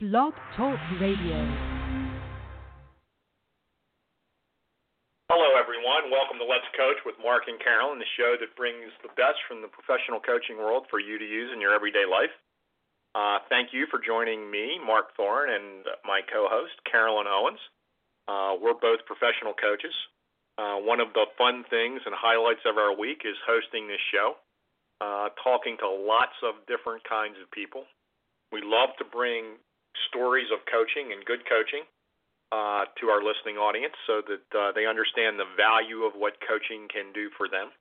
Blog Talk Radio. Hello, everyone. Welcome to Let's Coach with Mark and Carolyn, the show that brings the best from the professional coaching world for you to use in your everyday life. Thank you for joining me, Mark Thorne, and my co-host, Carolyn Owens. We're both professional coaches. One of the fun things and highlights of our week is hosting this show, talking to lots of different kinds of people. We love to bring stories of coaching and good coaching to our listening audience so that they understand the value of what coaching can do for them.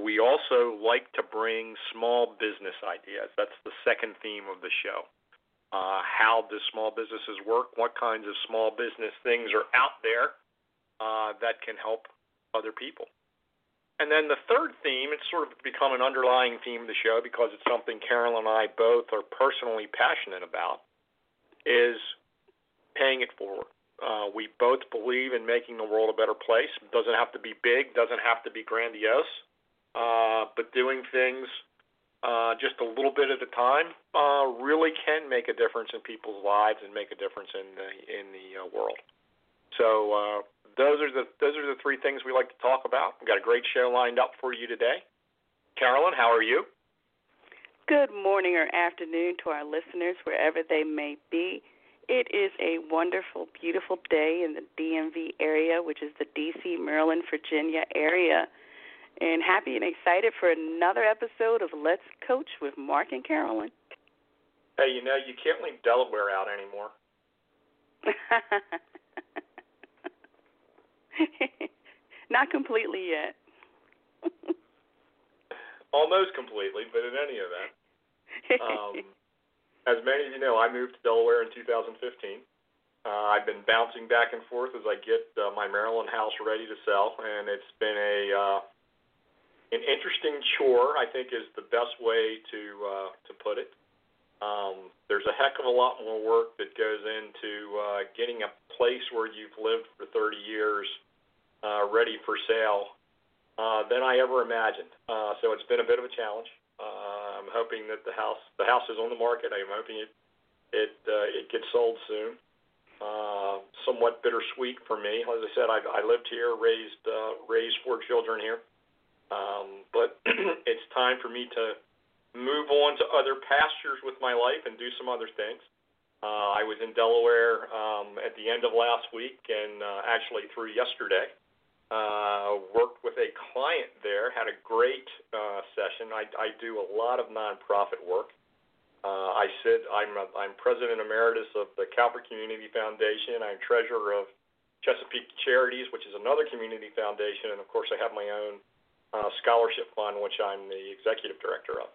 We also like to bring small business ideas. That's the second theme of the show. How do small businesses work? What kinds of small business things are out there that can help other people? And then the third theme, it's sort of become an underlying theme of the show because it's something Carol and I both are personally passionate about, is paying it forward. We both believe in making the world a better place. It doesn't have to be big, doesn't have to be grandiose, but doing things just a little bit at a time really can make a difference in people's lives and make a difference in the world. So Those are the three things we like to talk about. We've got a great show lined up for you today. Carolyn, how are you? Good morning or afternoon to our listeners, wherever they may be. It is a wonderful, beautiful day in the DMV area, which is the D.C., Maryland, Virginia area. And happy and excited for another episode of Let's Coach with Mark and Carolyn. Hey, you know, you can't leave Delaware out anymore. Not completely yet. Almost completely, but in any event, as many of you know, I moved to Delaware in 2015. I've been bouncing back and forth as I get my Maryland house ready to sell, and it's been an interesting chore, I think is the best way to put it. There's a heck of a lot more work that goes into getting a place where you've lived for 30 years ready for sale than I ever imagined. So it's been a bit of a challenge. I'm hoping that the house is on the market. I'm hoping it gets sold soon. Somewhat bittersweet for me. As I said, I lived here, raised four children here, but it's time for me to move on to other pastures with my life and do some other things. I was in Delaware at the end of last week and actually through yesterday. Worked with a client there, had a great session. I do a lot of nonprofit work. I'm president emeritus of the Calvert Community Foundation. I'm treasurer of Chesapeake Charities, which is another community foundation, and of course I have my own scholarship fund, which I'm the executive director of.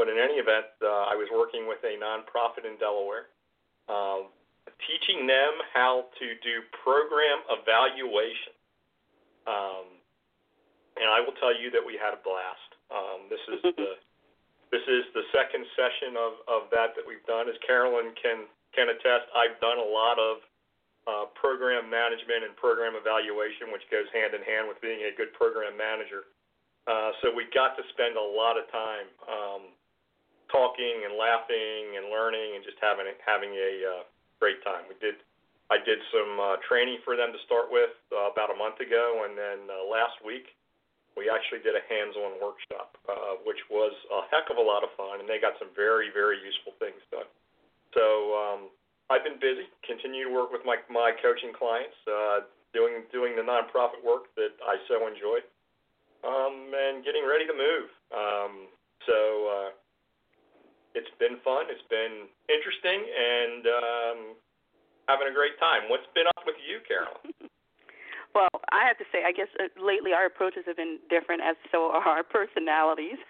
But in any event, I was working with a nonprofit in Delaware, teaching them how to do program evaluation. And I will tell you that we had a blast. This is the second session of that we've done. As Carolyn can attest, I've done a lot of program management and program evaluation, which goes hand in hand with being a good program manager. So we got to spend a lot of time talking and laughing and learning and just having a great time. I did some training for them to start with about a month ago, and then last week we actually did a hands-on workshop, which was a heck of a lot of fun, and they got some very, very useful things done. So I've been busy, continue to work with my coaching clients, doing the nonprofit work that I so enjoy. And getting ready to move. So it's been fun. It's been interesting, and having a great time. What's been up with you, Carolyn? Well, I have to say, I guess lately our approaches have been different, as so are our personalities.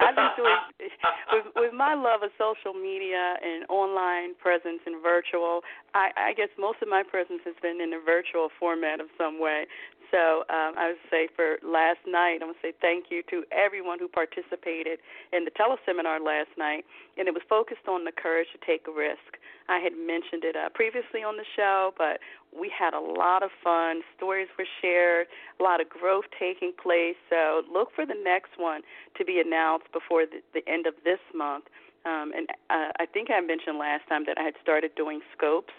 I've been doing with my love of social media and online presence and virtual. I guess most of my presence has been in a virtual format of some way. So I would say for last night, I want to say thank you to everyone who participated in the teleseminar last night, and it was focused on the courage to take a risk. I had mentioned it previously on the show, but we had a lot of fun. Stories were shared, a lot of growth taking place. So look for the next one to be announced before the end of this month. I think I mentioned last time that I had started doing scopes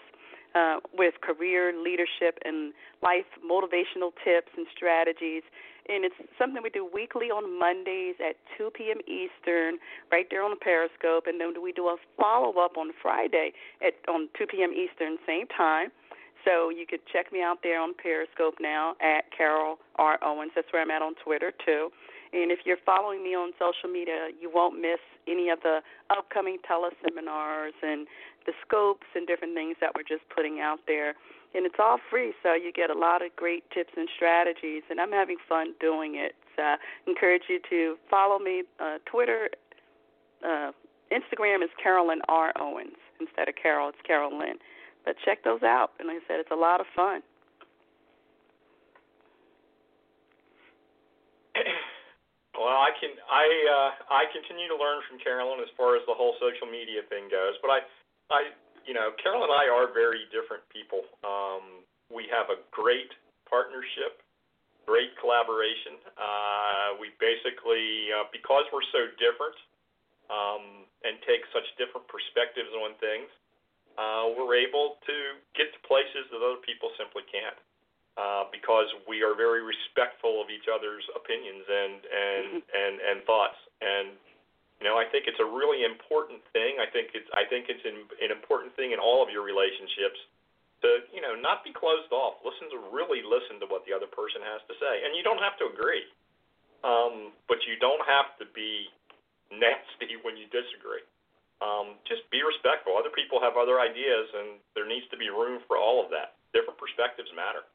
with career, leadership, and life motivational tips and strategies. And it's something we do weekly on Mondays at 2 p.m. Eastern, right there on the Periscope. And then we do a follow-up on Friday on 2 p.m. Eastern, same time. So you could check me out there on Periscope now at Carol R. Owens. That's where I'm at on Twitter, too. And if you're following me on social media, you won't miss any of the upcoming teleseminars and the scopes and different things that we're just putting out there. And it's all free, so you get a lot of great tips and strategies, and I'm having fun doing it. So I encourage you to follow me. Twitter, Instagram is Carolyn R. Owens. Instead of Carol, it's Carolyn. But check those out. And like I said, it's a lot of fun. Well, I continue to learn from Carolyn as far as the whole social media thing goes. But Carol and I are very different people. We have a great partnership, great collaboration. We basically, because we're so different and take such different perspectives on things, we're able to get to places that other people simply can't. Because we are very respectful of each other's opinions and thoughts, and I think it's a really important thing. I think it's an important thing in all of your relationships to not be closed off. Really listen to what the other person has to say, and you don't have to agree, but you don't have to be nasty when you disagree. Just be respectful. Other people have other ideas, and there needs to be room for all of that. Different perspectives matter.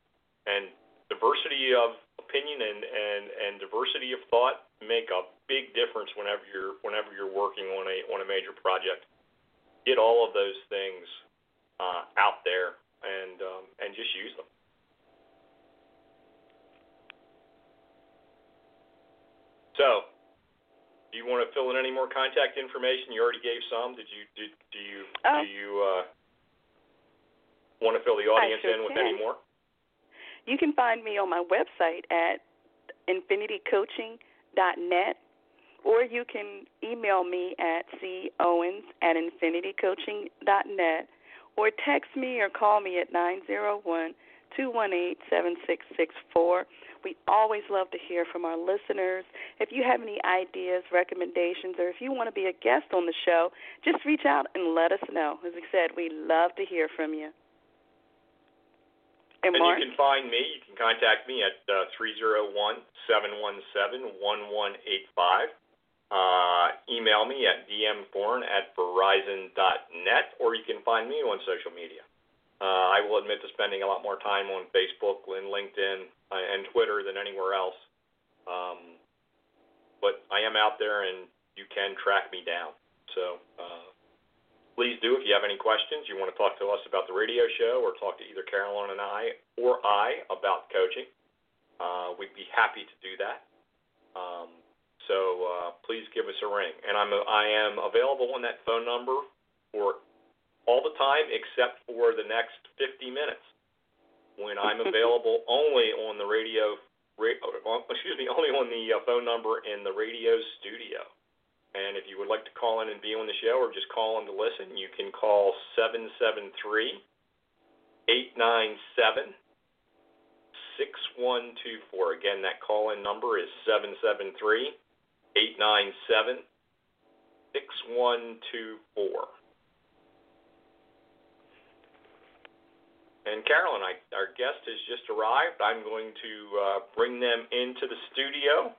And diversity of opinion and diversity of thought make a big difference whenever you're working on a major project. Get all of those things out there and just use them. So, do you want to fill in any more contact information? You already gave some. Do you want to fill the audience in with any more? You can find me on my website at infinitycoaching.net, or you can email me at cowens@infinitycoaching.net, or text me or call me at 901-218-7664. We always love to hear from our listeners. If you have any ideas, recommendations, or if you want to be a guest on the show, just reach out and let us know. As we said, we love to hear from you. And Mark? You can find me, you can contact me at 301-717-1185. Email me at dmborn@verizon.net, or you can find me on social media. I will admit to spending a lot more time on Facebook, LinkedIn, and Twitter than anywhere else. But I am out there, and you can track me down. So, please do, if you have any questions, you want to talk to us about the radio show or talk to either Carolyn and I about coaching, we'd be happy to do that. So please give us a ring. And I am available on that phone number for all the time except for the next 50 minutes when I'm available only on the phone number in the radio studio. And if you would like to call in and be on the show or just call in to listen, you can call 773-897-6124. Again, that call-in number is 773-897-6124. And Carolyn, our guest has just arrived. I'm going to bring them into the studio.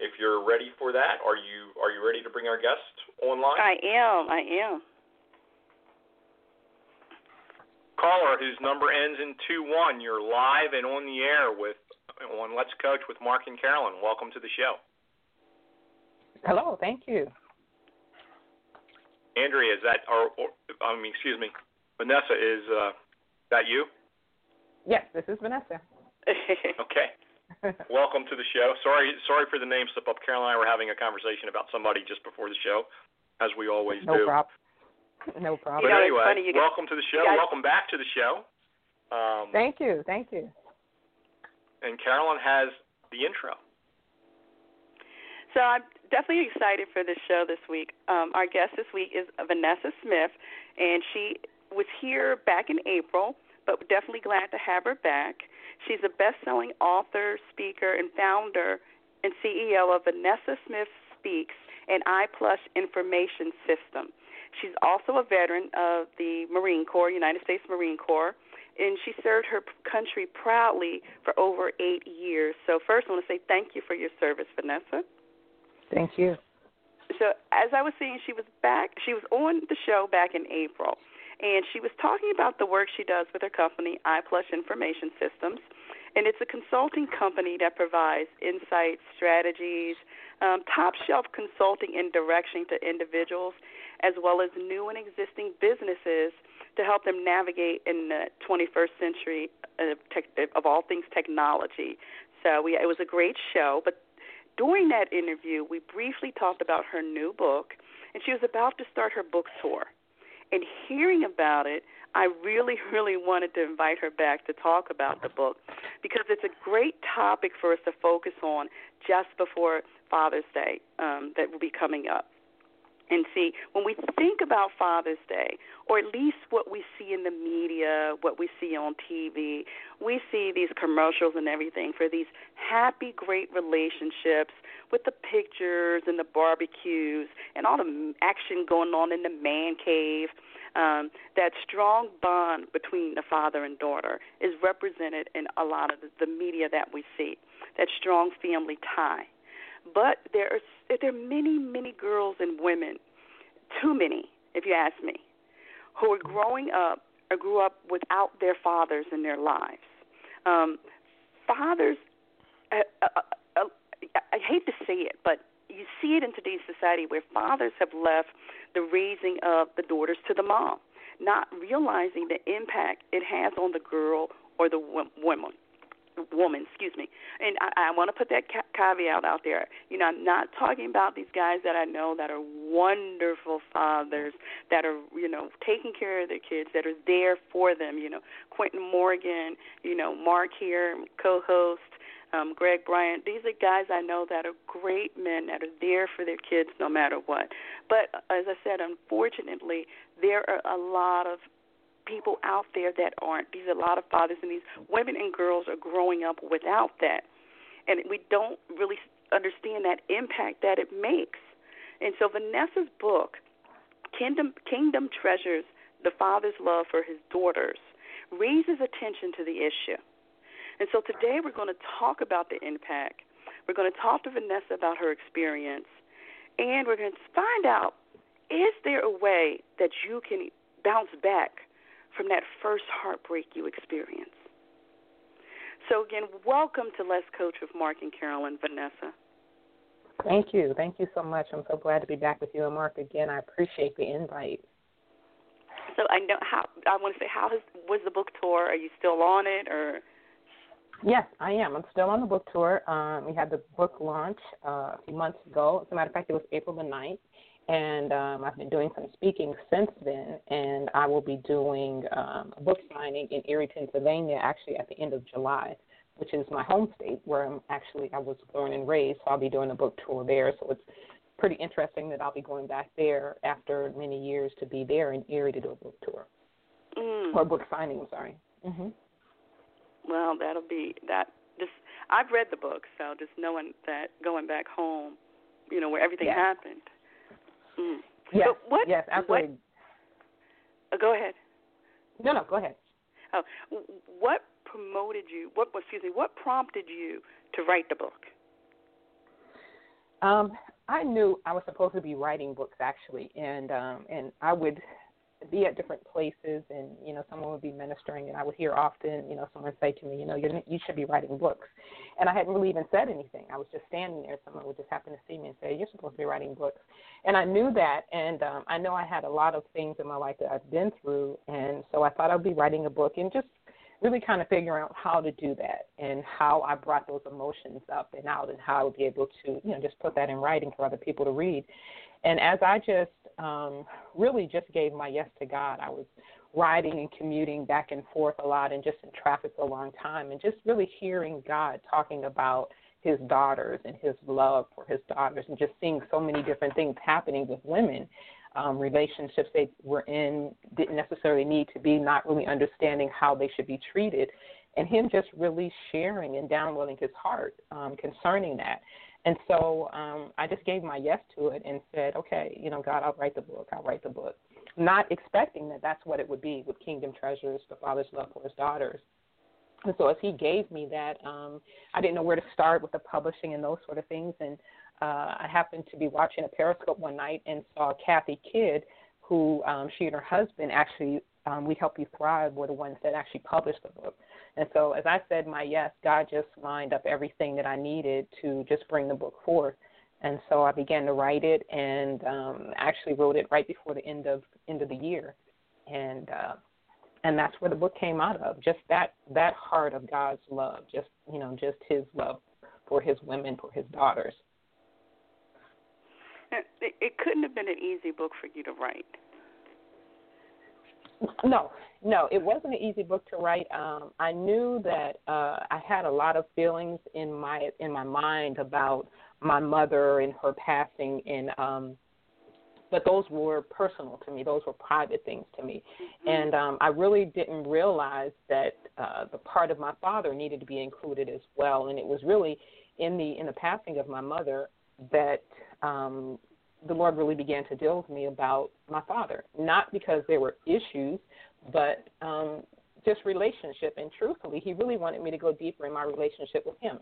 If you're ready for that, are you ready to bring our guest online? I am. Caller whose number ends in 21, you're live and on the air on Let's Coach with Mark and Carolyn. Welcome to the show. Hello, thank you. Andrea, Vanessa, is that you? Yes, this is Vanessa. Okay. Welcome to the show. Sorry for the name slip up. Carolyn and I were having a conversation about somebody just before the show, as we always do. No problem. But anyway, welcome to the show. Welcome back to the show. Thank you. And Carolyn has the intro. So I'm definitely excited for this show this week. Our guest this week is Vanessa Smith, and she was here back in April, but we're definitely glad to have her back. She's a best-selling author, speaker, and founder and CEO of Vanessa Smith Speaks and iPlus Information System. She's also a veteran of the Marine Corps, United States Marine Corps, and she served her country proudly for over 8 years. So first I want to say thank you for your service, Vanessa. Thank you. So as I was saying, she was on the show back in April, and she was talking about the work she does with her company, iPlus Information Systems, and it's a consulting company that provides insights, strategies, top-shelf consulting and direction to individuals, as well as new and existing businesses to help them navigate in the 21st century of all things technology. So it was a great show, but during that interview, we briefly talked about her new book, and she was about to start her book tour. And hearing about it, I really, really wanted to invite her back to talk about the book because it's a great topic for us to focus on just before Father's Day that will be coming up. And see, when we think about Father's Day, or at least what we see in the media, what we see on TV, we see these commercials and everything for these happy, great relationships with the pictures and the barbecues and all the action going on in the man cave. That strong bond between the father and daughter is represented in a lot of the media that we see, that strong family tie. But there are many, many girls and women, too many, if you ask me, who are growing up or grew up without their fathers in their lives. Fathers, I hate to say it, but you see it in today's society where fathers have left the raising of the daughters to the mom, not realizing the impact it has on the girl or the woman. And I want to put that caveat out there. You know, I'm not talking about these guys that I know that are wonderful fathers that are, you know, taking care of their kids, that are there for them. You know, Quentin Morgan, you know, Mark here, co-host, Greg Bryant. These are guys I know that are great men that are there for their kids no matter what. But as I said, unfortunately, there are a lot of people out there that aren't. These are a lot of fathers, and these women and girls are growing up without that. And we don't really understand that impact that it makes. And so Vanessa's book, Kingdom Treasures: The Father's Love for His Daughters, raises attention to the issue. And so today we're going to talk about the impact. We're going to talk to Vanessa about her experience, and we're going to find out, is there a way that you can bounce back from that first heartbreak you experience? So again, welcome to Let's Coach with Mark and Carolyn, Vanessa. Thank you. Thank you so much. I'm so glad to be back with you. And Mark, again, I appreciate the invite. So I know was the book tour? Are you still on it, or? Yes, I am. I'm still on the book tour. We had the book launch a few months ago. As a matter of fact, it was April the 9th. And I've been doing some speaking since then, and I will be doing a book signing in Erie, Pennsylvania, actually at the end of July, which is my home state where I was born and raised, so I'll be doing a book tour there. So it's pretty interesting that I'll be going back there after many years to be there in Erie to do a book tour, or book signing, I'm sorry. Mm-hmm. Well, that'll be that. Just I've read the book, so just knowing that going back home, you know, where everything happened. Mm. Yes, so yes, absolutely. Go ahead. No, go ahead. Oh, what prompted you to write the book? I knew I was supposed to be writing books, actually, and I would be at different places, and, you know, someone would be ministering, and I would hear often, you know, someone say to me, you know, you should be writing books. And I hadn't really even said anything. I was just standing there. Someone would just happen to see me and say, you're supposed to be writing books. And I knew that, and I know I had a lot of things in my life that I've been through, and so I thought I'd be writing a book and just really kind of figuring out how to do that and how I brought those emotions up and out and how I would be able to, you know, just put that in writing for other people to read. And as I just really just gave my yes to God, I was riding and commuting back and forth a lot and just in traffic for a long time and just really hearing God talking about his daughters and his love for his daughters, and just seeing so many different things happening with women, relationships they were in didn't necessarily need to be, not really understanding how they should be treated, and him just really sharing and downloading his heart concerning that. And so I just gave my yes to it and said, okay, God, I'll write the book. Not expecting that that's what it would be with Kingdom Treasures, The Father's Love for His Daughters. And so as he gave me that, I didn't know where to start with the publishing and those sort of things. And I happened to be watching a Periscope one night and saw Kathy Kidd, who she and her husband actually, We Help You Thrive, were the ones that actually published the book. And so as I said my yes, God just lined up everything that I needed to just bring the book forth. And so I began to write it, and actually wrote it right before the end of the year. And that's where the book came out of, just that heart of God's love, just his love for his women, for his daughters. It couldn't have been an easy book for you to write. No, it wasn't an easy book to write. I knew that I had a lot of feelings in my mind about my mother and her passing, and but those were personal to me. Those were private things to me. Mm-hmm. And I really didn't realize that the part of my father needed to be included as well. And it was really in the passing of my mother that the Lord really began to deal with me about my father. Not because there were issues, but just relationship. And truthfully, he really wanted me to go deeper in my relationship with him.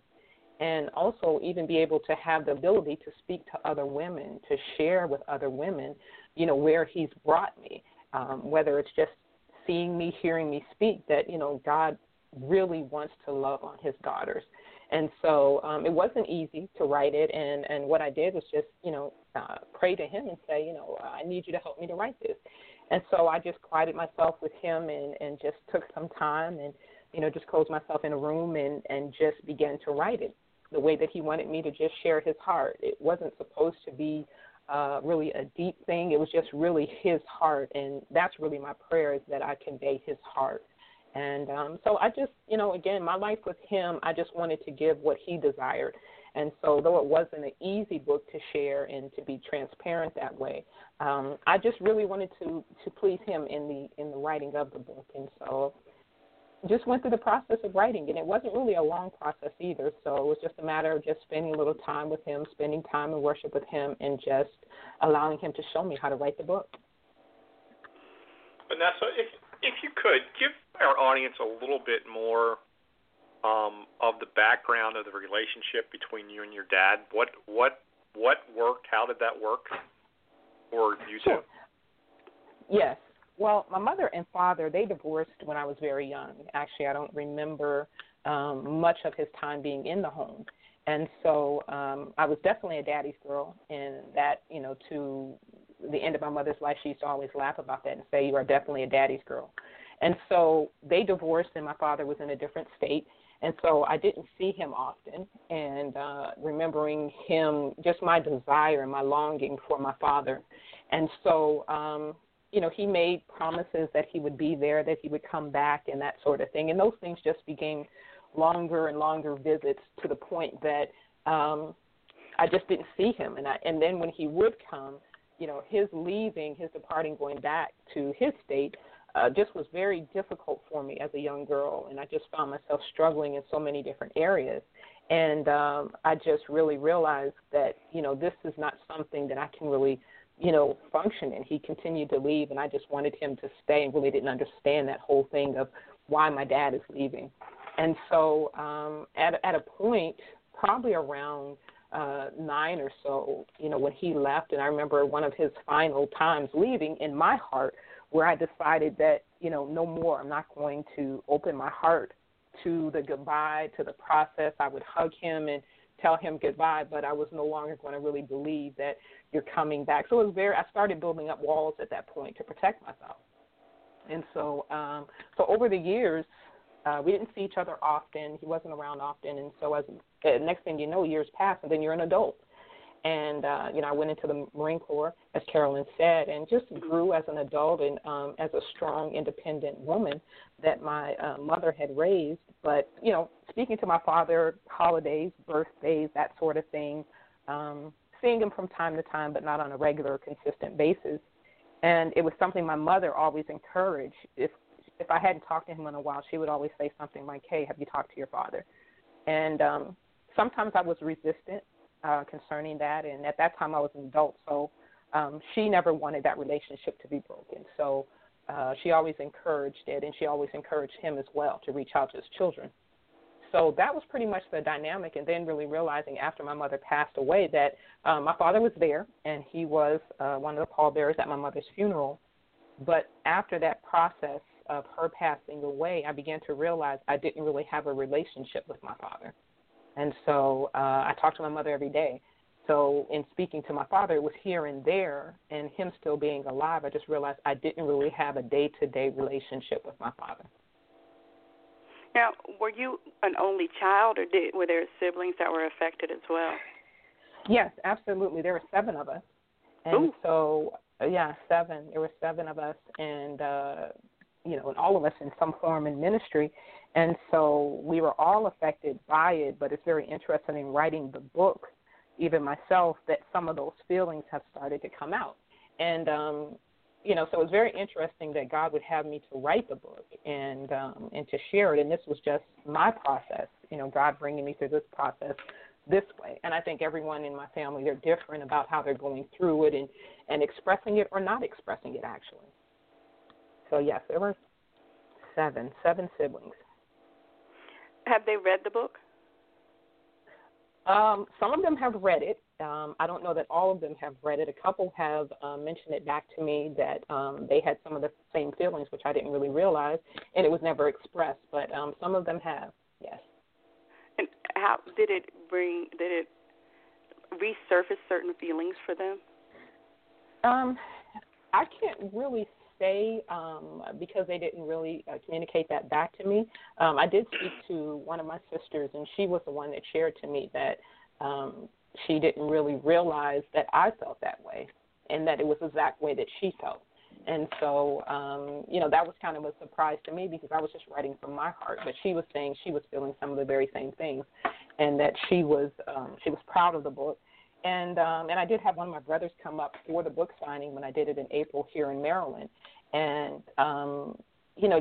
And also even be able to have the ability to speak to other women, to share with other women, where he's brought me, whether it's just seeing me, hearing me speak, that, God really wants to love on his daughters. And so it wasn't easy to write it. And what I did was just, pray to him and say, I need you to help me to write this. And so I just quieted myself with him and just took some time and, just closed myself in a room and just began to write it the way that he wanted me to just share his heart. It wasn't supposed to be really a deep thing. It was just really his heart, and that's really my prayer, is that I convey his heart. And so I just, again, my life with him, I just wanted to give what he desired. And so though it wasn't an easy book to share and to be transparent that way, I just really wanted to please him in the writing of the book. And so just went through the process of writing, and it wasn't really a long process either. So it was just a matter of just spending a little time with him, spending time in worship with him, and just allowing him to show me how to write the book. Vanessa, if you could, give our audience a little bit more of the background of the relationship between you and your dad. What worked? How did that work for you two? Sure. Yes. Well, my mother and father, they divorced when I was very young. Actually, I don't remember much of his time being in the home. And so I was definitely a daddy's girl, and that, to the end of my mother's life, she used to always laugh about that and say, you are definitely a daddy's girl. And so they divorced, and my father was in a different state. And so I didn't see him often, and remembering him, just my desire and my longing for my father. And so he made promises that he would be there, that he would come back, and that sort of thing. And those things just became longer and longer visits, to the point that I just didn't see him. And then when he would come, his leaving, his departing, going back to his state just was very difficult for me as a young girl. And I just found myself struggling in so many different areas. And I just really realized that, this is not something that I can really function. And he continued to leave, and I just wanted him to stay, and really didn't understand that whole thing of why my dad is leaving. And so at a point, probably around 9 or so, when he left, and I remember one of his final times leaving, in my heart, where I decided that, no more, I'm not going to open my heart to the goodbye, to the process. I would hug him and tell him goodbye, but I was no longer going to really believe that you're coming back. So it was I started building up walls at that point to protect myself. And so so over the years, we didn't see each other often. He wasn't around often. And so as next thing you know, years pass, and then you're an adult. And, I went into the Marine Corps, as Carolyn said, and just grew as an adult and as a strong, independent woman that my mother had raised. But, speaking to my father, holidays, birthdays, that sort of thing, seeing him from time to time, but not on a regular, consistent basis. And it was something my mother always encouraged. If I hadn't talked to him in a while, she would always say something like, hey, have you talked to your father? And sometimes I was resistant concerning that, and at that time I was an adult, so she never wanted that relationship to be broken. So she always encouraged it, and she always encouraged him as well to reach out to his children. So that was pretty much the dynamic, and then really realizing after my mother passed away that my father was there, and he was one of the pallbearers at my mother's funeral. But after that process of her passing away, I began to realize I didn't really have a relationship with my father. And so I talked to my mother every day. So in speaking to my father, it was here and there, and him still being alive, I just realized I didn't really have a day-to-day relationship with my father. Now, were you an only child, or were there siblings that were affected as well? Yes, absolutely. There were 7 of us. And Ooh. So, yeah, 7. There were 7 of us, and and all of us in some form in ministry. And so we were all affected by it, but it's very interesting in writing the book, even myself, that some of those feelings have started to come out. And, so it's very interesting that God would have me to write the book and to share it. And this was just my process, God bringing me through this process this way. And I think everyone in my family, they're different about how they're going through it and expressing it or not expressing it, actually. So, yes, there were 7 siblings. Have they read the book? Some of them have read it. I don't know that all of them have read it. A couple have mentioned it back to me that they had some of the same feelings, which I didn't really realize, and it was never expressed. But some of them have, yes. And how did it resurface certain feelings for them? I can't really say, because they didn't really communicate that back to me. I did speak to one of my sisters, and she was the one that shared to me that she didn't really realize that I felt that way and that it was the exact way that she felt. And so, that was kind of a surprise to me because I was just writing from my heart. But she was saying she was feeling some of the very same things and that she was proud of the book. And I did have one of my brothers come up for the book signing when I did it in April here in Maryland. And,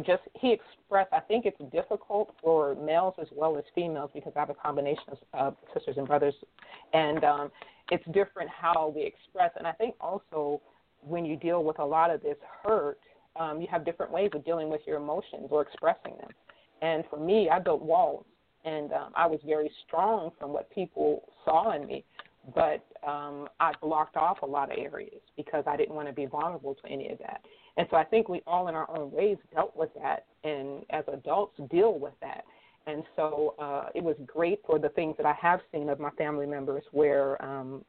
just he expressed, I think it's difficult for males as well as females because I have a combination of sisters and brothers. And it's different how we express. And I think also when you deal with a lot of this hurt, you have different ways of dealing with your emotions or expressing them. And for me, I built walls. And I was very strong from what people saw in me. But I blocked off a lot of areas because I didn't want to be vulnerable to any of that. And so I think we all in our own ways dealt with that and as adults deal with that. And so it was great for the things that I have seen of my family members where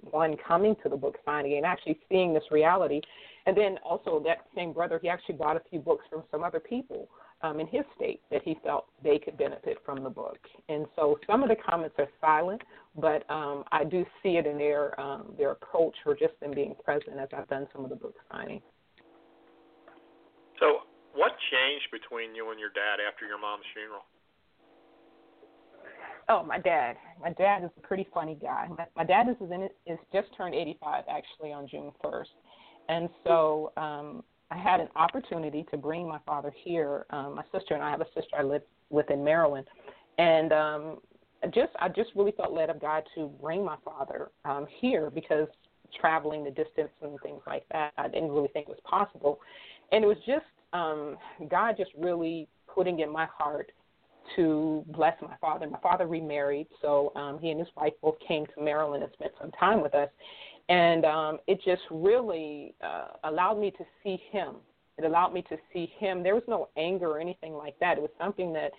one coming to the book signing and actually seeing this reality. And then also that same brother, he actually bought a few books from some other people in his state that he felt they could benefit from the book. And so some of the comments are silent, but I do see it in their approach or just them being present as I've done some of the book signing. So what changed between you and your dad after your mom's funeral? Oh, my dad. My dad is a pretty funny guy. My dad is just turned 85, actually, on June 1st. And so I had an opportunity to bring my father here. My sister and I have a sister I live with in Maryland. And I just really felt led of God to bring my father here because traveling the distance and things like that, I didn't really think was possible. And it was just God just really putting in my heart to bless my father. My father remarried, so he and his wife both came to Maryland and spent some time with us. And it just really allowed me to see him. It allowed me to see him. There was no anger or anything like that. It was something that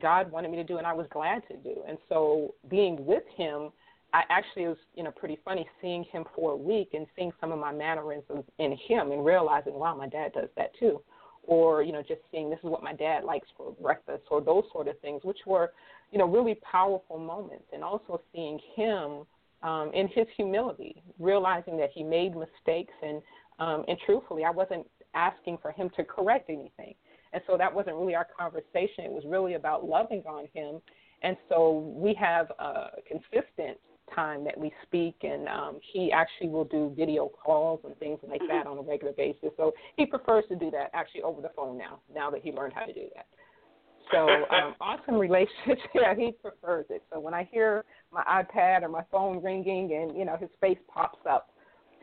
God wanted me to do, and I was glad to do. And so being with him, I actually was, pretty funny seeing him for a week and seeing some of my mannerisms in him and realizing, wow, my dad does that too. Or, just seeing this is what my dad likes for breakfast or those sort of things, which were, really powerful moments. And also seeing him in his humility, realizing that he made mistakes, and truthfully, I wasn't asking for him to correct anything. And so that wasn't really our conversation. It was really about loving on him. And so we have a consistent time that we speak, and he actually will do video calls and things like that on a regular basis. So he prefers to do that actually over the phone now that he learned how to do that. So awesome relationship. Yeah, he prefers it. So when I hear my iPad or my phone ringing and, you know, his face pops up,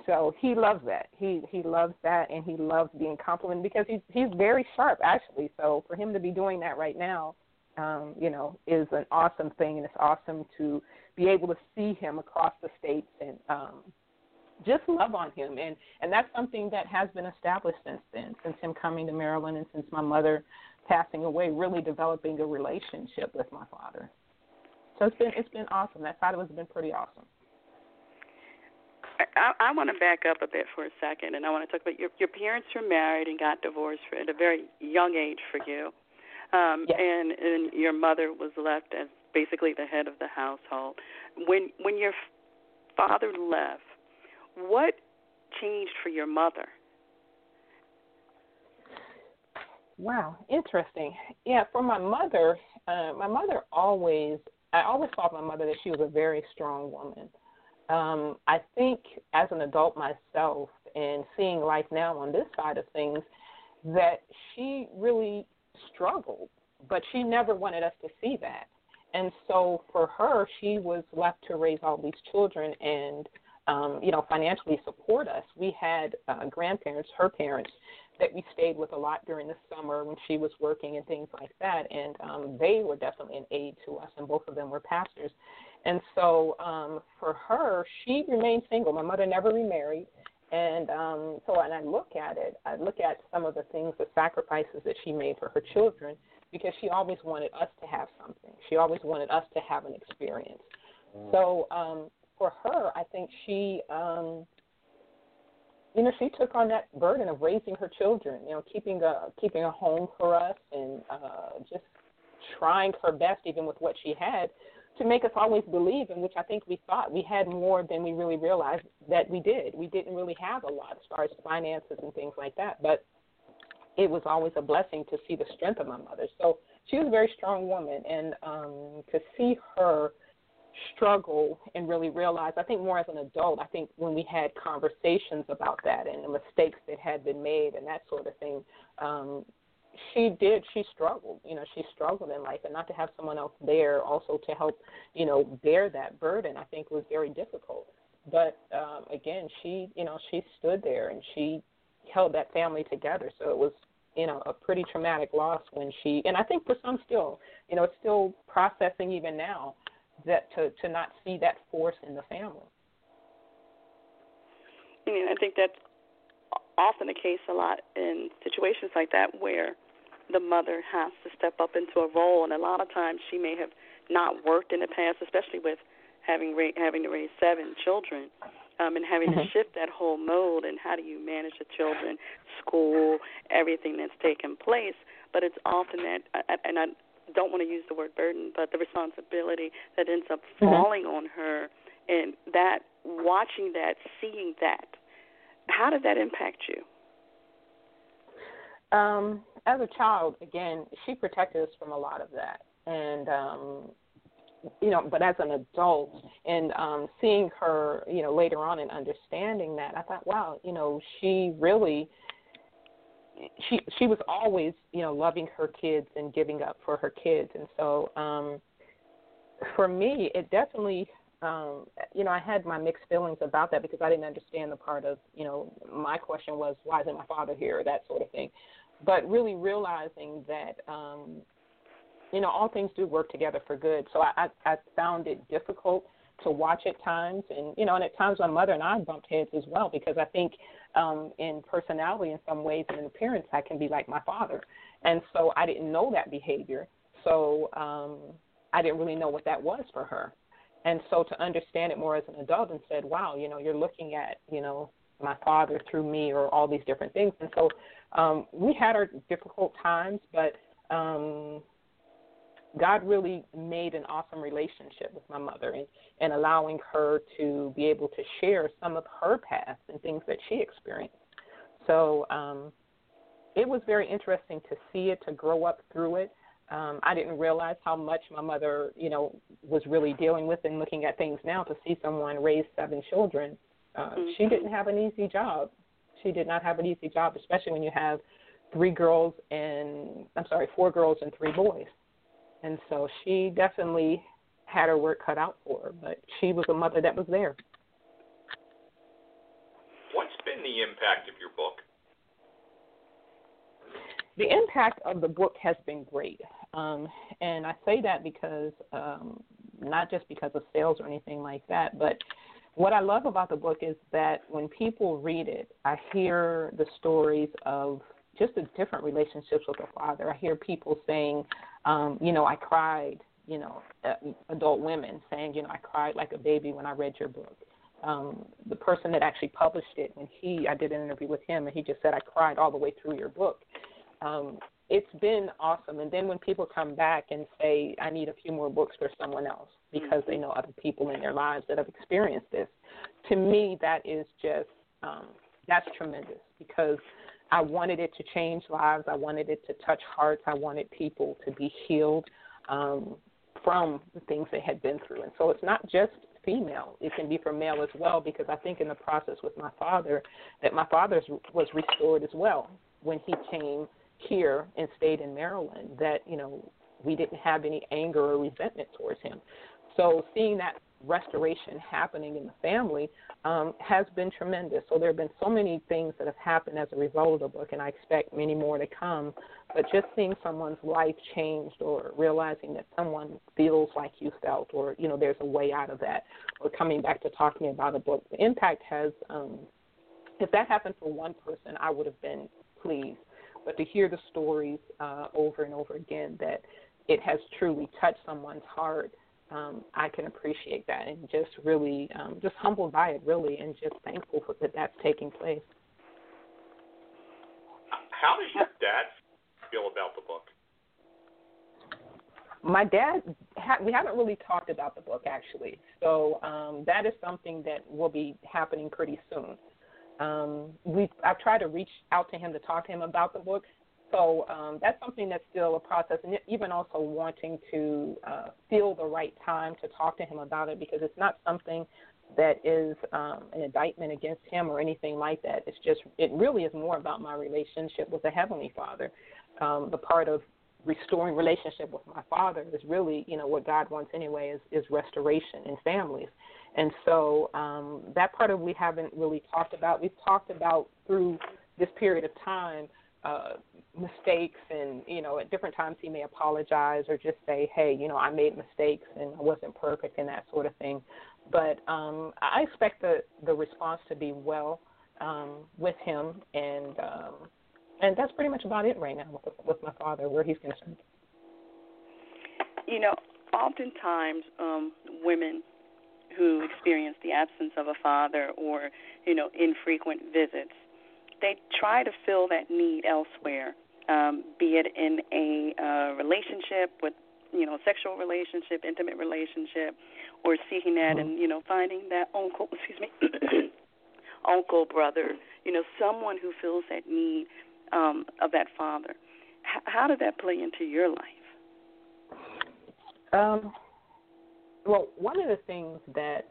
so he loves that. He loves that, and he loves being complimented because he's very sharp, actually. So for him to be doing that right now, you know, is an awesome thing, and it's awesome to be able to see him across the states and just love on him. And that's something that has been established since him coming to Maryland and since my mother passing away, really developing a relationship with my father. So it's been awesome. That side of it has been pretty awesome. I want to back up a bit for a second, and I want to talk about your parents were married and got divorced at a very young age for you. Yes. And your mother was left as basically the head of the household. When your father left, what changed for your mother? Wow, interesting. Yeah, for I always thought my mother that she was a very strong woman. I think as an adult myself and seeing life now on this side of things, that she really struggled, but she never wanted us to see that. And so for her, she was left to raise all these children and, you know, financially support us. We had grandparents, her parents, that we stayed with a lot during the summer when she was working and things like that. And they were definitely an aid to us, and both of them were pastors. And so for her, she remained single. My mother never remarried. And so I look at it. I look at some of the things, the sacrifices that she made for her children, because she always wanted us to have something. She always wanted us to have an experience. So for her, I think she she took on that burden of raising her children, you know, keeping a home for us, and just trying her best, even with what she had, to make us always believe, in which I think we thought we had more than we really realized that we did. We didn't really have a lot as far as finances and things like that, but it was always a blessing to see the strength of my mother. So she was a very strong woman, and to see her struggle and really realize, I think more as an adult, I think when we had conversations about that and the mistakes that had been made and that sort of thing, she struggled in life, and not to have someone else there also to help, you know, bear that burden, I think was very difficult. But again, she stood there and she held that family together. So it was, you know, a pretty traumatic loss when she, and I think for some still, you know, it's still processing even now, that to not see that force in the family. I mean, I think that's often the case a lot in situations like that, where the mother has to step up into a role, and a lot of times she may have not worked in the past, especially with having to raise 7 children, and having to shift that whole mode, and how do you manage the children, school, everything that's taken place. But it's often that, and I don't want to use the word burden, but the responsibility that ends up falling on her, and that, watching that, seeing that, how did that impact you? As a child, again, she protected us from a lot of that. And, you know, but as an adult and seeing her, you know, later on and understanding that, I thought, wow, you know, she really – She was always, you know, loving her kids and giving up for her kids. And so for me, it definitely, you know, I had my mixed feelings about that, because I didn't understand the part of, you know, my question was, why isn't my father here, or that sort of thing. But really realizing that, you know, all things do work together for good. So I found it difficult to watch at times, and, you know, and at times my mother and I bumped heads as well, because I think in personality in some ways and in appearance I can be like my father, and so I didn't know that behavior, so I didn't really know what that was for her. And so to understand it more as an adult and said, wow, you know, you're looking at, you know, my father through me, or all these different things. And so we had our difficult times, but God really made an awesome relationship with my mother, and allowing her to be able to share some of her past and things that she experienced. So it was very interesting to see it, to grow up through it. I didn't realize how much my mother, was really dealing with, and looking at things now to see someone raise 7 children. She didn't have an easy job. She did not have an easy job, especially when you have 4 girls and 3 boys. And so she definitely had her work cut out for her, but she was a mother that was there. What's been the impact of your book? The impact of the book has been great. And I say that because, not just because of sales or anything like that, but what I love about the book is that when people read it, I hear the stories of just the different relationships with the father. I hear people saying, I cried, adult women saying, I cried like a baby when I read your book. The person that actually published it, I did an interview with him, and he just said, I cried all the way through your book. It's been awesome. And then when people come back and say, I need a few more books for someone else, because they know other people in their lives that have experienced this, to me, that is just, that's tremendous, because I wanted it to change lives. I wanted it to touch hearts. I wanted people to be healed from the things they had been through. And so it's not just female. It can be for male as well, because I think in the process with my father, that my father was restored as well when he came here and stayed in Maryland, that, we didn't have any anger or resentment towards him. So seeing that restoration happening in the family has been tremendous. So there have been so many things that have happened as a result of the book, and I expect many more to come. But just seeing someone's life changed, or realizing that someone feels like you felt, or, there's a way out of that, or coming back to talking about a book, the impact has, if that happened for one person, I would have been pleased. But to hear the stories over and over again that it has truly touched someone's heart, I can appreciate that, and just really, just humbled by it, really, and just thankful for that that's taking place. How does your dad feel about the book? My dad, we haven't really talked about the book, actually. So that is something that will be happening pretty soon. I've tried to reach out to him to talk to him about the book. So that's something that's still a process, and even also wanting to feel the right time to talk to him about it, because it's not something that is an indictment against him or anything like that. It's just, it really is more about my relationship with the Heavenly Father. The part of restoring relationship with my father is really, what God wants anyway, is restoration in families. And so that part of we haven't really talked about. We've talked about through this period of time, mistakes, and, at different times he may apologize or just say, hey, I made mistakes and I wasn't perfect and that sort of thing. But I expect the response to be well with him, and that's pretty much about it right now with my father, where he's concerned. Oftentimes women who experience the absence of a father or, infrequent visits, they try to fill that need elsewhere, be it in a relationship with, sexual relationship, intimate relationship, or seeking that and, finding that uncle, brother, someone who fills that need of that father. How did that play into your life? Well, one of the things that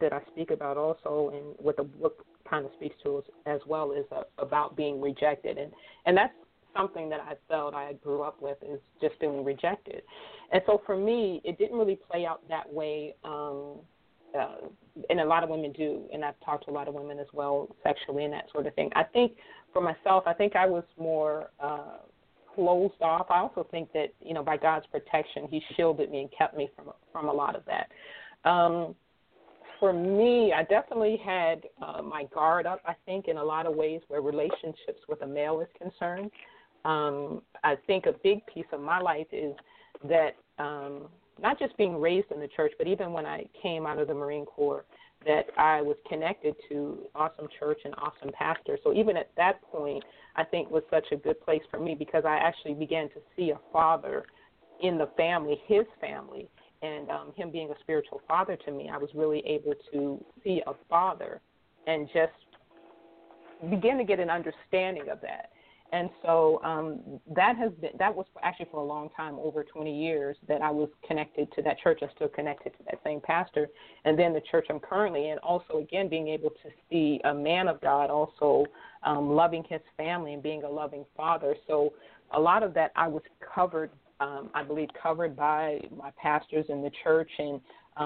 that I speak about also, and what the book kind of speaks to as well, is about being rejected, and that's something that I felt I grew up with, is just being rejected. And so for me, it didn't really play out that way, and a lot of women do, and I've talked to a lot of women as well, sexually and that sort of thing. I think for myself, I think I was more closed off. I also think that, by God's protection, he shielded me and kept me from a lot of that. For me, I definitely had my guard up, I think, in a lot of ways where relationships with a male is concerned. I think a big piece of my life is that not just being raised in the church, but even when I came out of the Marine Corps, that I was connected to awesome church and awesome pastor. So even at that point, I think was such a good place for me, because I actually began to see a father in the family, his family, and him being a spiritual father to me, I was really able to see a father and just begin to get an understanding of that. And so that was actually for a long time, over 20 years, that I was connected to that church. I'm still connected to that same pastor. And then the church I'm currently in, also, again, being able to see a man of God also loving his family and being a loving father. So a lot of that I was covered by my pastors in the church and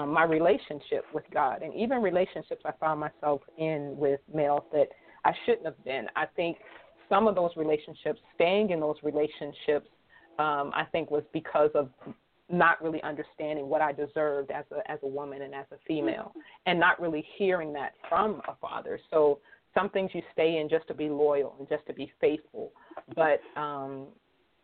my relationship with God. And even relationships I found myself in with males that I shouldn't have been. I think some of those relationships, staying in those relationships, I think was because of not really understanding what I deserved as a woman and as a female, and not really hearing that from a father. So some things you stay in just to be loyal and just to be faithful. But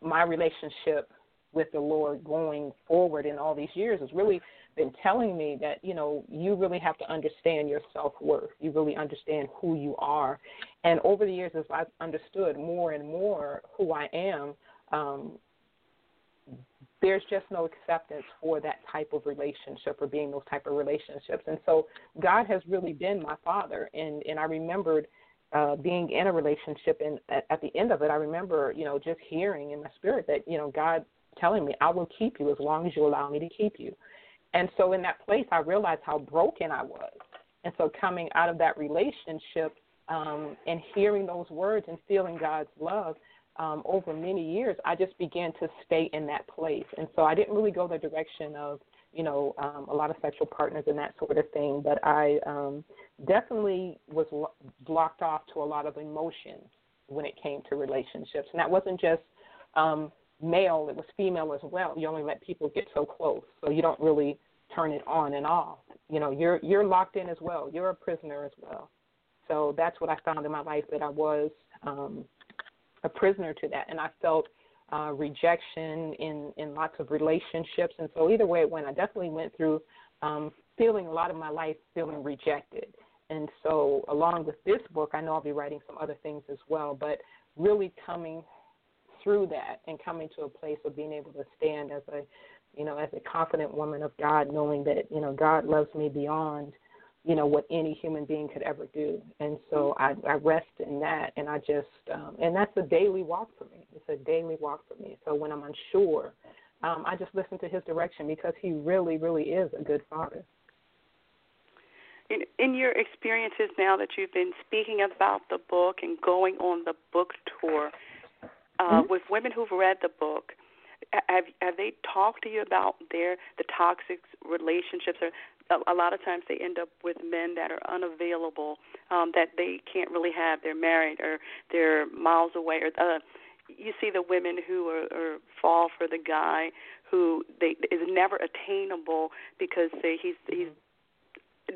my relationship with the Lord going forward in all these years has really been telling me that, you know, you really have to understand your self-worth. You really understand who you are. And over the years, as I've understood more and more who I am, there's just no acceptance for that type of relationship or being those type of relationships. And so God has really been my father. And I remembered being in a relationship, and at the end of it, I remember, you know, just hearing in my spirit that, you know, God telling me, I will keep you as long as you allow me to keep you. And so in that place, I realized how broken I was. And so coming out of that relationship and hearing those words and feeling God's love over many years, I just began to stay in that place. And so I didn't really go the direction of, you know, a lot of sexual partners and that sort of thing, but I definitely was blocked off to a lot of emotions when it came to relationships. And that wasn't just male, it was female as well. You only let people get so close, so you don't really turn it on and off. You know, you're locked in as well. You're a prisoner as well. So that's what I found in my life, that I was a prisoner to that, and I felt rejection in lots of relationships. And so either way it went, I definitely went through feeling a lot of my life feeling rejected. And so along with this book, I know I'll be writing some other things as well, but really coming through that and coming to a place of being able to stand as a, you know, as a confident woman of God, knowing that, you know, God loves me beyond, you know, what any human being could ever do. And so I rest in that, and I just, and that's a daily walk for me. It's a daily walk for me. So when I'm unsure, I just listen to his direction, because he really, really is a good father. In your experiences now that you've been speaking about the book and going on the book tour, with women who've read the book, have they talked to you about the toxic relationships? Or a lot of times they end up with men that are unavailable, that they can't really have. They're married, or they're miles away. Or you see the women who are fall for the guy who is never attainable, because he's.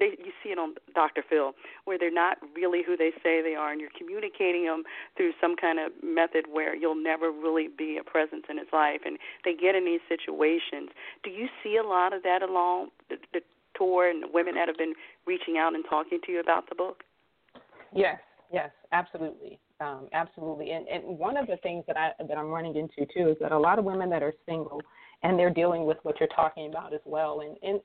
You see it on Dr. Phil, where they're not really who they say they are, and you're communicating them through some kind of method where you'll never really be a presence in his life, and they get in these situations. Do you see a lot of that along the tour, and the women that have been reaching out and talking to you about the book? Yes, absolutely. Absolutely. And one of the things that I'm running into, too, is that a lot of women that are single, and they're dealing with what you're talking about as well. And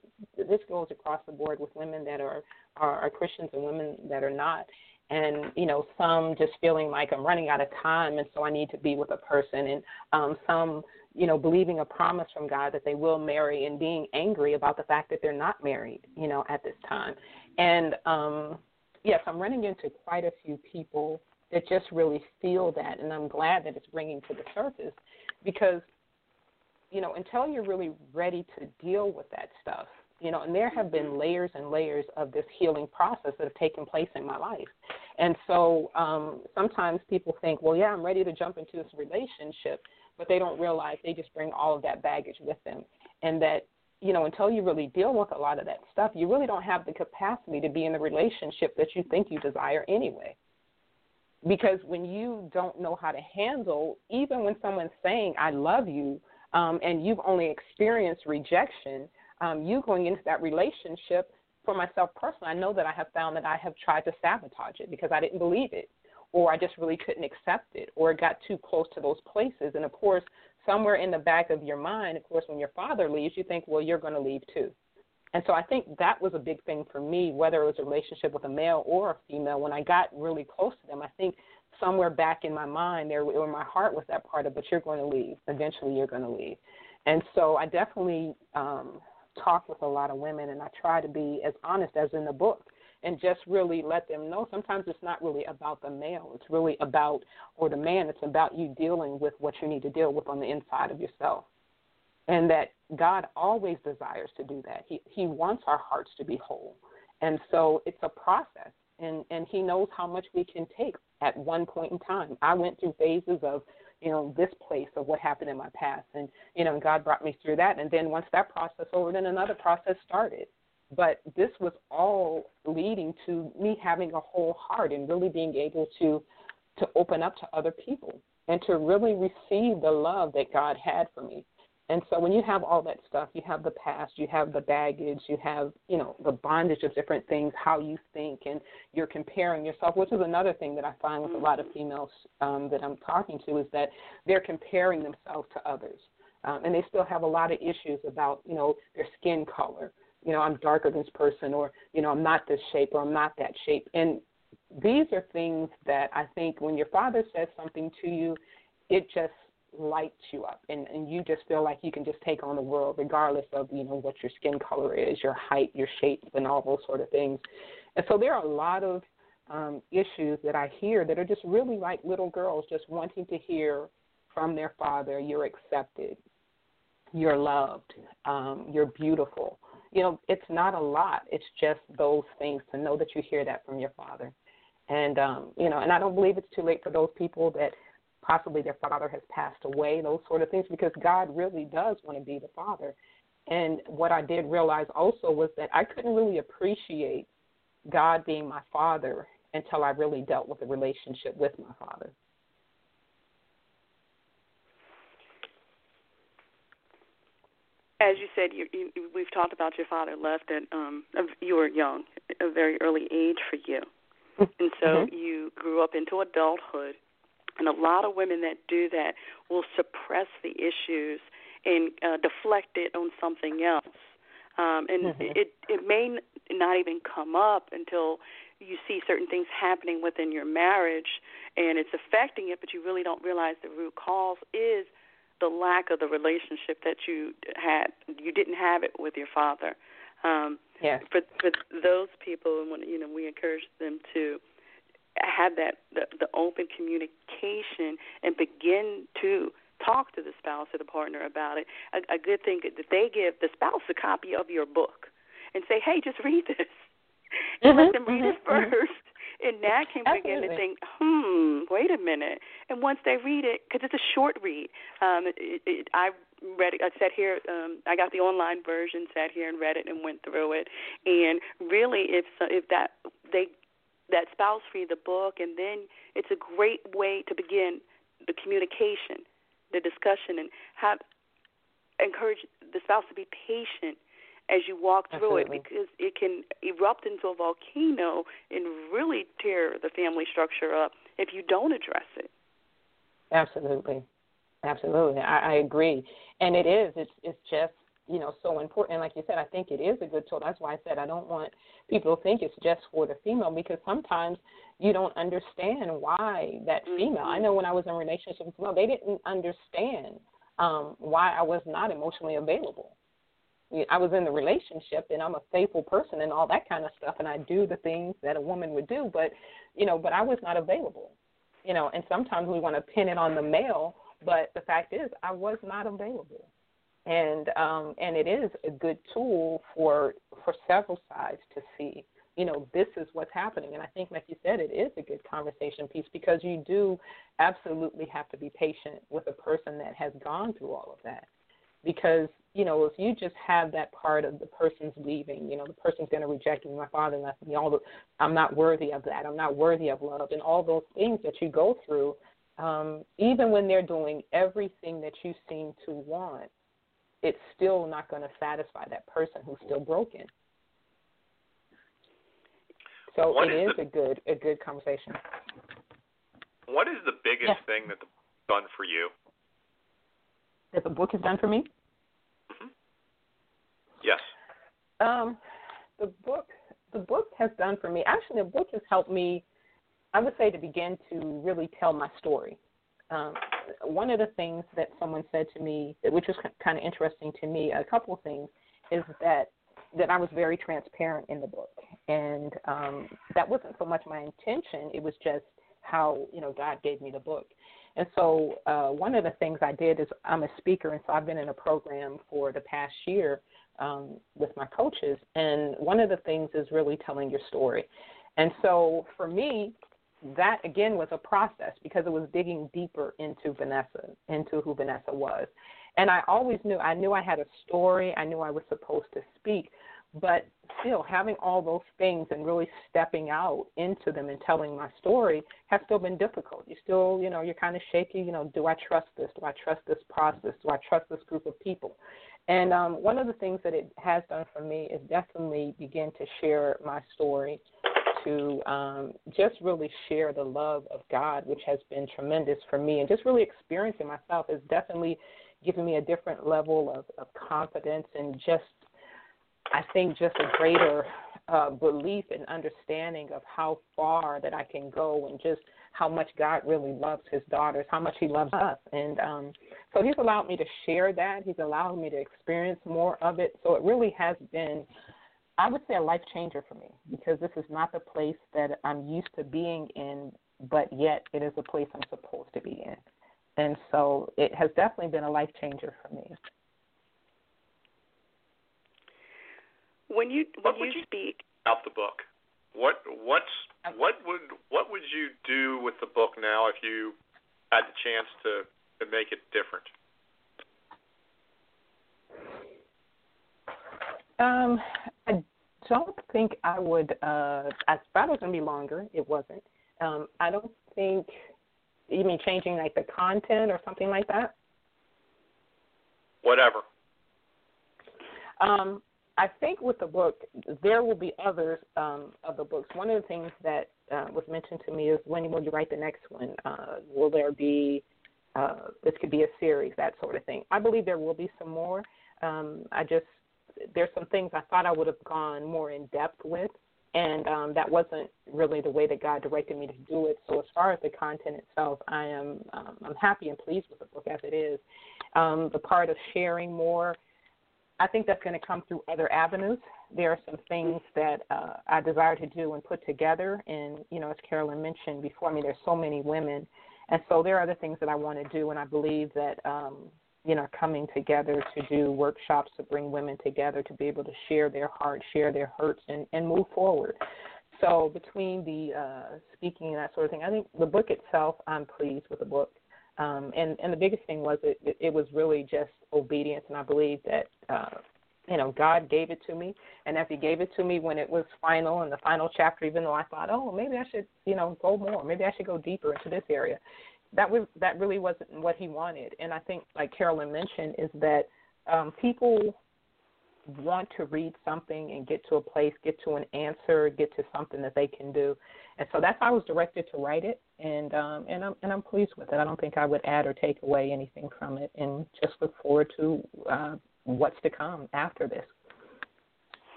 this goes across the board with women that are Christians and women that are not. And, you know, some just feeling like I'm running out of time, and so I need to be with a person. And some, you know, believing a promise from God that they will marry, and being angry about the fact that they're not married, you know, at this time. And, yes, I'm running into quite a few people that just really feel that, and I'm glad that it's bringing to the surface, because, you know, until you're really ready to deal with that stuff, you know, and there have been layers and layers of this healing process that have taken place in my life. And so sometimes people think, well, yeah, I'm ready to jump into this relationship, but they don't realize they just bring all of that baggage with them, and that, you know, until you really deal with a lot of that stuff, you really don't have the capacity to be in the relationship that you think you desire anyway. Because when you don't know how to handle, even when someone's saying, I love you, and you've only experienced rejection, you going into that relationship, for myself personally, I know that I have found that I have tried to sabotage it because I didn't believe it, or I just really couldn't accept it, or it got too close to those places. And, of course, somewhere in the back of your mind, of course, when your father leaves, you think, well, you're going to leave too. And so I think that was a big thing for me, whether it was a relationship with a male or a female. When I got really close to them, I think somewhere back in my mind there, or my heart was that part of, but you're going to leave. Eventually you're going to leave. And so I definitely talk with a lot of women, and I try to be as honest as in the book and just really let them know sometimes it's not really about the male. It's really about, or the man, it's about you dealing with what you need to deal with on the inside of yourself. And that God always desires to do that. He wants our hearts to be whole. And so it's a process, and he knows how much we can take at one point in time. I went through phases of, this place of what happened in my past, and, and God brought me through that. And then once that process over, then another process started. But this was all leading to me having a whole heart and really being able to open up to other people and to really receive the love that God had for me. And so when you have all that stuff, you have the past, you have the baggage, you have, the bondage of different things, how you think, and you're comparing yourself, which is another thing that I find with a lot of females that I'm talking to, is that they're comparing themselves to others. And they still have a lot of issues about, their skin color. I'm darker than this person, or, I'm not this shape, or I'm not that shape. And these are things that I think when your father says something to you, it just lights you up, and you just feel like you can just take on the world regardless of, what your skin color is, your height, your shape, and all those sort of things. And so there are a lot of issues that I hear that are just really like little girls just wanting to hear from their father, you're accepted, you're loved, you're beautiful. It's not a lot. It's just those things, to know that you hear that from your father. And, and I don't believe it's too late for those people that possibly their father has passed away, those sort of things, because God really does want to be the father. And what I did realize also was that I couldn't really appreciate God being my father until I really dealt with the relationship with my father. As you said, we've talked about your father left at you were young, a very early age for you. And so you grew up into adulthood. And a lot of women that do that will suppress the issues and deflect it on something else. It may not even come up until you see certain things happening within your marriage, and it's affecting it, but you really don't realize the root cause is the lack of the relationship that you had. You didn't have it with your father. Yeah. For those people, we encourage them to have that the open communication and begin to talk to the spouse or the partner about it. A good thing that they give the spouse a copy of your book and say, hey, just read this. And let them read it first. And that can begin to think, wait a minute. And once they read it, because it's a short read, I read it. I sat here, I got the online version, sat here and read it and went through it. And really, if that spouse read the book, and then it's a great way to begin the communication, the discussion, and encourage the spouse to be patient as you walk through it, because it can erupt into a volcano and really tear the family structure up if you don't address it. Absolutely. I agree. And it is. It's just, so important. And like you said, I think it is a good tool. That's why I said I don't want people to think it's just for the female, because sometimes you don't understand why that female. I know when I was in relationships with female, they didn't understand why I was not emotionally available. I was in the relationship, and I'm a faithful person and all that kind of stuff, and I do the things that a woman would do, but I was not available, and sometimes we want to pin it on the male, but the fact is I was not available. And it is a good tool for several sides to see, this is what's happening. And I think, like you said, it is a good conversation piece, because you do absolutely have to be patient with a person that has gone through all of that. Because, if you just have that part of the person's leaving, the person's going to reject me, my father left me, I'm not worthy of that, I'm not worthy of love, and all those things that you go through, even when they're doing everything that you seem to want, it's still not going to satisfy that person who's still broken. So it is a good conversation. What is the biggest thing that the done for you? that the book has done for me? Mm-hmm. Yes. The book has done for me. Actually, the book has helped me, I would say, to begin to really tell my story. One of the things that someone said to me, which was kind of interesting to me, a couple of things, is that I was very transparent in the book. And that wasn't so much my intention. It was just how, God gave me the book. And so one of the things I did is I'm a speaker, and so I've been in a program for the past year with my coaches. And one of the things is really telling your story. And so for me, that, again, was a process because it was digging deeper into who Vanessa was. And I always knew. I knew I had a story. I knew I was supposed to speak. But still, having all those things and really stepping out into them and telling my story has still been difficult. You still, you're kind of shaky. Do I trust this? Do I trust this process? Do I trust this group of people? And one of the things that it has done for me is definitely begin to share my story, to just really share the love of God, which has been tremendous for me. And just really experiencing myself is definitely giving me a different level of confidence and just, I think, just a greater belief and understanding of how far that I can go and just how much God really loves his daughters, how much he loves us. And so he's allowed me to share that. He's allowed me to experience more of it. So it really has been, I would say, a life changer for me, because this is not the place that I'm used to being in, but yet it is the place I'm supposed to be in. And so it has definitely been a life changer for me. When you speak about the book, what would you do with the book now if you had the chance to make it different? I don't think I would. I thought it was going to be longer. It wasn't. I don't think. You mean changing like the content or something like that? Whatever. I think with the book, there will be others of the books. One of the things that was mentioned to me is, when will you write the next one? Will there be, this could be a series, that sort of thing. I believe there will be some more. There's some things I thought I would have gone more in depth with, and that wasn't really the way that God directed me to do it. So as far as the content itself, I'm happy and pleased with the book as it is. The part of sharing more, I think that's going to come through other avenues. There are some things that I desire to do and put together. And, as Carolyn mentioned before, I mean, there's so many women. And so there are other things that I want to do. And I believe that, coming together to do workshops to bring women together to be able to share their hearts, share their hurts, and move forward. So between the speaking and that sort of thing, I think the book itself, I'm pleased with the book. And the biggest thing was it was really just obedience, and I believe that, God gave it to me. And as he gave it to me when it was final, in the final chapter, even though I thought, maybe I should, go more. Maybe I should go deeper into this area. That really wasn't what he wanted. And I think, like Carolyn mentioned, is that people want to read something and get to a place, get to an answer, get to something that they can do. And so that's how I was directed to write it, and I'm pleased with it. I don't think I would add or take away anything from it, and just look forward to what's to come after this.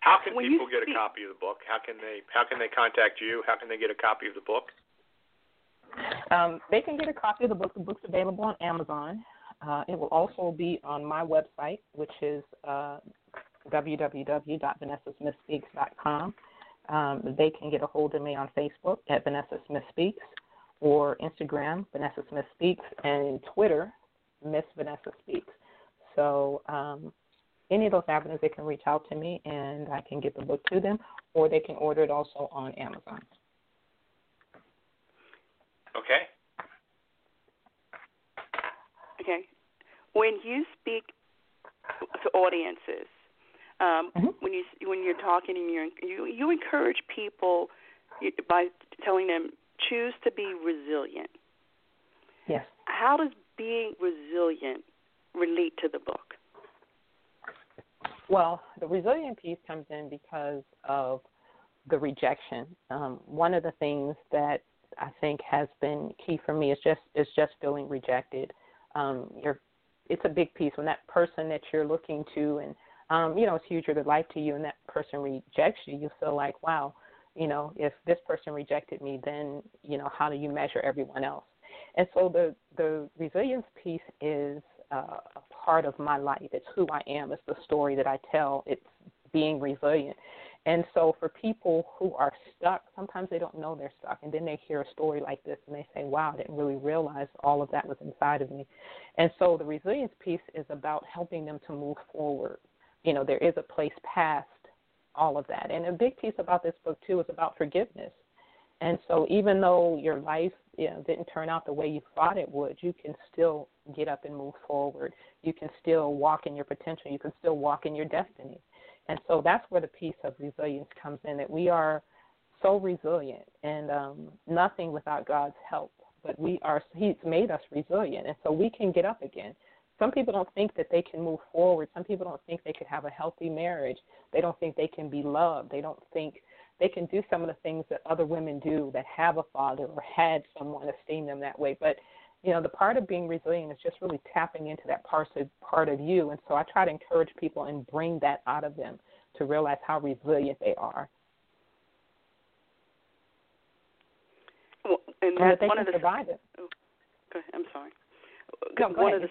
How can people get a copy of the book? How can they contact you? How can they get a copy of the book? They can get a copy of the book. The book's available on Amazon. It will also be on my website, which is www.vanessasmithspeaks.com. They can get a hold of me on Facebook at Vanessa Smith Speaks, or Instagram, Vanessa Smith Speaks, and Twitter, Miss Vanessa Speaks. So any of those avenues, they can reach out to me, and I can get the book to them, or they can order it also on Amazon. Okay. Okay. When you speak to audiences, mm-hmm. when you're talking and you encourage people by telling them, choose to be resilient. Yes. How does being resilient relate to the book? Well, the resilient piece comes in because of the rejection. One of the things that I think has been key for me is just feeling rejected. it's a big piece when that person that you're looking to and, it's huge or their life to you, and that person rejects you, you feel like, wow, if this person rejected me, then, how do you measure everyone else? And so the resilience piece is a part of my life. It's who I am. It's the story that I tell. It's being resilient. And so for people who are stuck, sometimes they don't know they're stuck, and then they hear a story like this, and they say, wow, I didn't really realize all of that was inside of me. And so the resilience piece is about helping them to move forward. There is a place past all of that. And a big piece about this book, too, is about forgiveness. And so even though your life didn't turn out the way you thought it would, you can still get up and move forward. You can still walk in your potential. You can still walk in your destiny. And so that's where the piece of resilience comes in, that we are so resilient and nothing without God's help. But he's made us resilient, and so we can get up again. Some people don't think that they can move forward. Some people don't think they could have a healthy marriage. They don't think they can be loved. They don't think they can do some of the things that other women do that have a father or had someone esteem them that way. But, the part of being resilient is just really tapping into that part of you. And so I try to encourage people and bring that out of them to realize how resilient they are. Well, and that they can survive it. Oh, go ahead. I'm sorry. No, go ahead.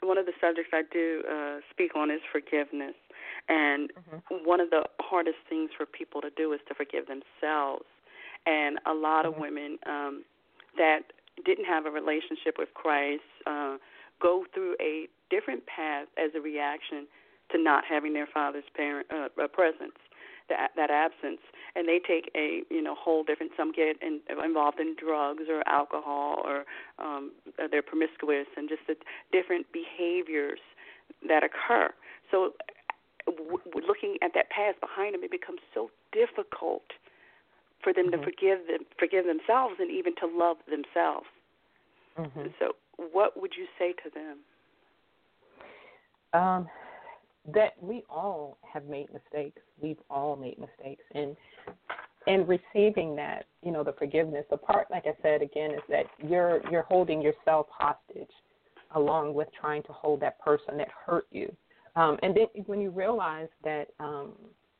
One of the subjects I do speak on is forgiveness. And one of the hardest things for people to do is to forgive themselves. And a lot of women that didn't have a relationship with Christ go through a different path as a reaction to not having their father's presence, that absence. And they take a whole different, some get involved in drugs or alcohol or they're promiscuous and just the different behaviors that occur. So looking at that past behind them, it becomes so difficult for them to forgive themselves and even to love themselves. So what would you say to them? That we all have made mistakes. We've all made mistakes. And receiving that, the forgiveness, the part, like I said, again, is that you're holding yourself hostage along with trying to hold that person that hurt you. And then when you realize that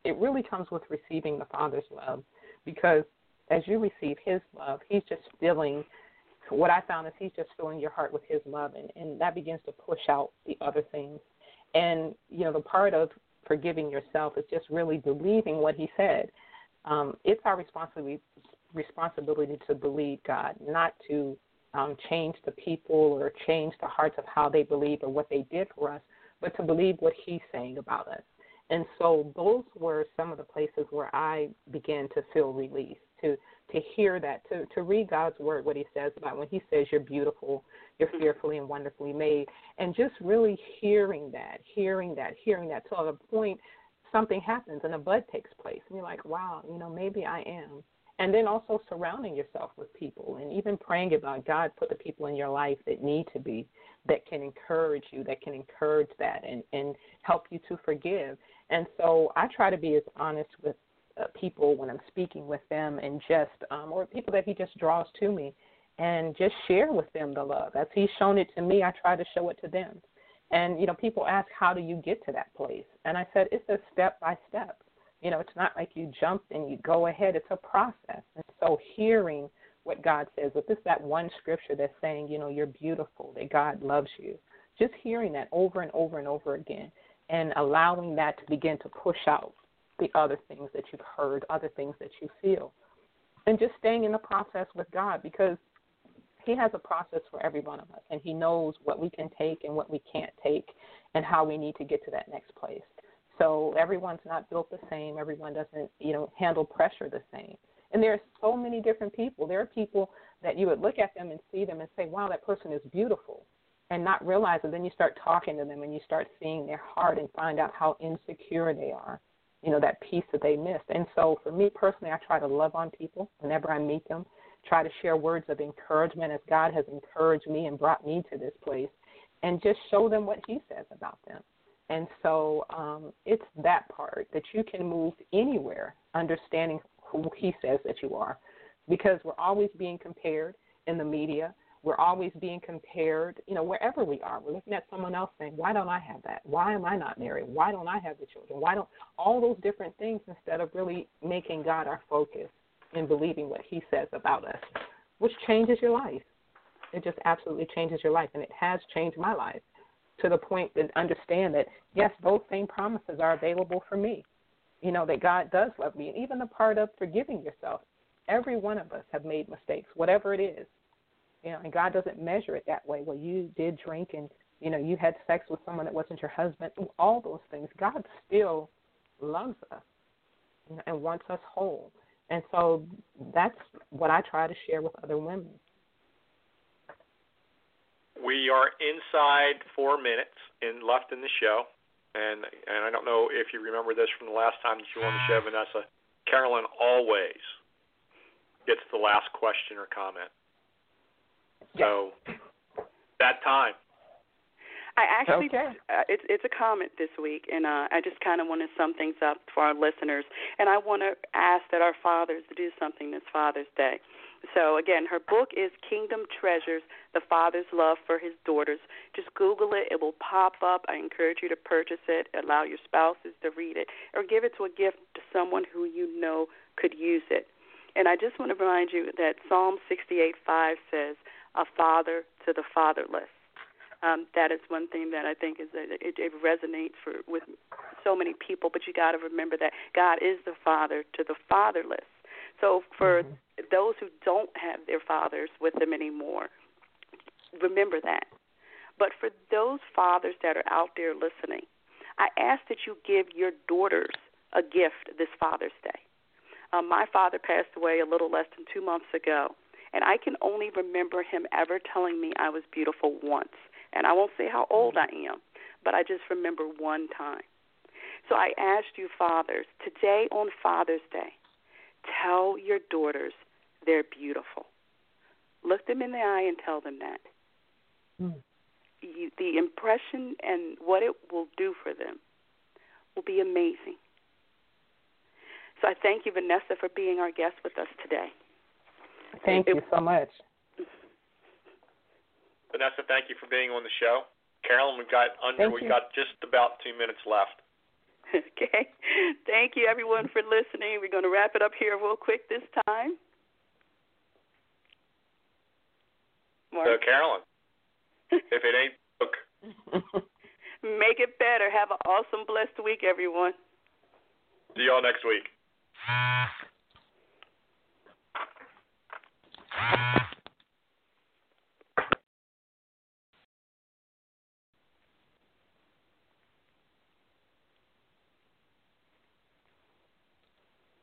it really comes with receiving the Father's love, because as you receive his love, he's just filling your heart with his love, and that begins to push out the other things. And, the part of forgiving yourself is just really believing what he said. It's our responsibility to believe God, not to change the people or change the hearts of how they believe or what they did for us, but to believe what he's saying about us. And so those were some of the places where I began to feel released, to hear that, to read God's word, what he says about when he says you're beautiful, you're fearfully and wonderfully made, and just really hearing that, till at a point something happens and a bud takes place. And you're like, wow, maybe I am. And then also surrounding yourself with people and even praying about God, put the people in your life that need to be, that can encourage you, that can encourage that and help you to forgive. And so I try to be as honest with people when I'm speaking with them and just, or people that he just draws to me, and just share with them the love. As he's shown it to me, I try to show it to them. And, people ask, how do you get to that place? And I said, it's a step by step. It's not like you jump and you go ahead. It's a process. And so hearing what God says, if it's that one scripture that's saying, you're beautiful, that God loves you, just hearing that over and over and over again and allowing that to begin to push out the other things that you've heard, other things that you feel, and just staying in the process with God, because he has a process for every one of us, and he knows what we can take and what we can't take and how we need to get to that next place. So everyone's not built the same. Everyone doesn't, handle pressure the same. And there are so many different people. There are people that you would look at them and see them and say, wow, that person is beautiful, and not realize it. Then you start talking to them and you start seeing their heart and find out how insecure they are, that piece that they missed. And so for me personally, I try to love on people whenever I meet them, try to share words of encouragement as God has encouraged me and brought me to this place, and just show them what he says about them. And so it's that part that you can move anywhere, understanding who he says that you are, because we're always being compared in the media. We're always being compared, you know, wherever we are. We're looking at someone else saying, why don't I have that? Why am I not married? Why don't I have the children? Why don't all those different things, instead of really making God our focus and believing what he says about us, which changes your life. It just absolutely changes your life, and it has changed my life to the point that understand that, yes, those same promises are available for me, you know, that God does love me. And even the part of forgiving yourself, every one of us have made mistakes, whatever it is. You know, and God doesn't measure it that way. Well, you did drink and, you know, you had sex with someone that wasn't your husband, all those things. God still loves us, you know, and wants us whole. And so that's what I try to share with other women. We are inside 4 minutes left in the show, and I don't know if you remember this from the last time that you were on the show, Vanessa. Carolyn always gets the last question or comment. So, that time. I actually, it's a comment this week, and I just kind of want to sum things up for our listeners. And I want to ask that our fathers do something this Father's Day. So, again, her book is Kingdom Treasures: The Father's Love for His Daughters. Just Google it. It will pop up. I encourage you to purchase it. Allow your spouses to read it, or give it to a gift to someone who you know could use it. And I just want to remind you that Psalm 68:5 says, "A father to the fatherless." That is one thing that I think is that it resonates with so many people. But you got to remember that God is the father to the fatherless. So for those who don't have their fathers with them anymore, remember that. But for those fathers that are out there listening, I ask that you give your daughters a gift this Father's Day. My father passed away a little less than 2 months ago, and I can only remember him ever telling me I was beautiful once. And I won't say how old I am, but I just remember one time. So I asked you, fathers, today on Father's Day, tell your daughters they're beautiful. Look them in the eye and tell them that. The impression and what it will do for them will be amazing. So I thank you, Vanessa, for being our guest with us today. Thank you so much. Vanessa, thank you for being on the show. Carolyn, we've got just about 2 minutes left. Okay. Thank you, everyone, for listening. We're going to wrap it up here real quick this time. Mark. So, Carolyn, if it ain't book. Make it better. Have an awesome, blessed week, everyone. See y'all next week.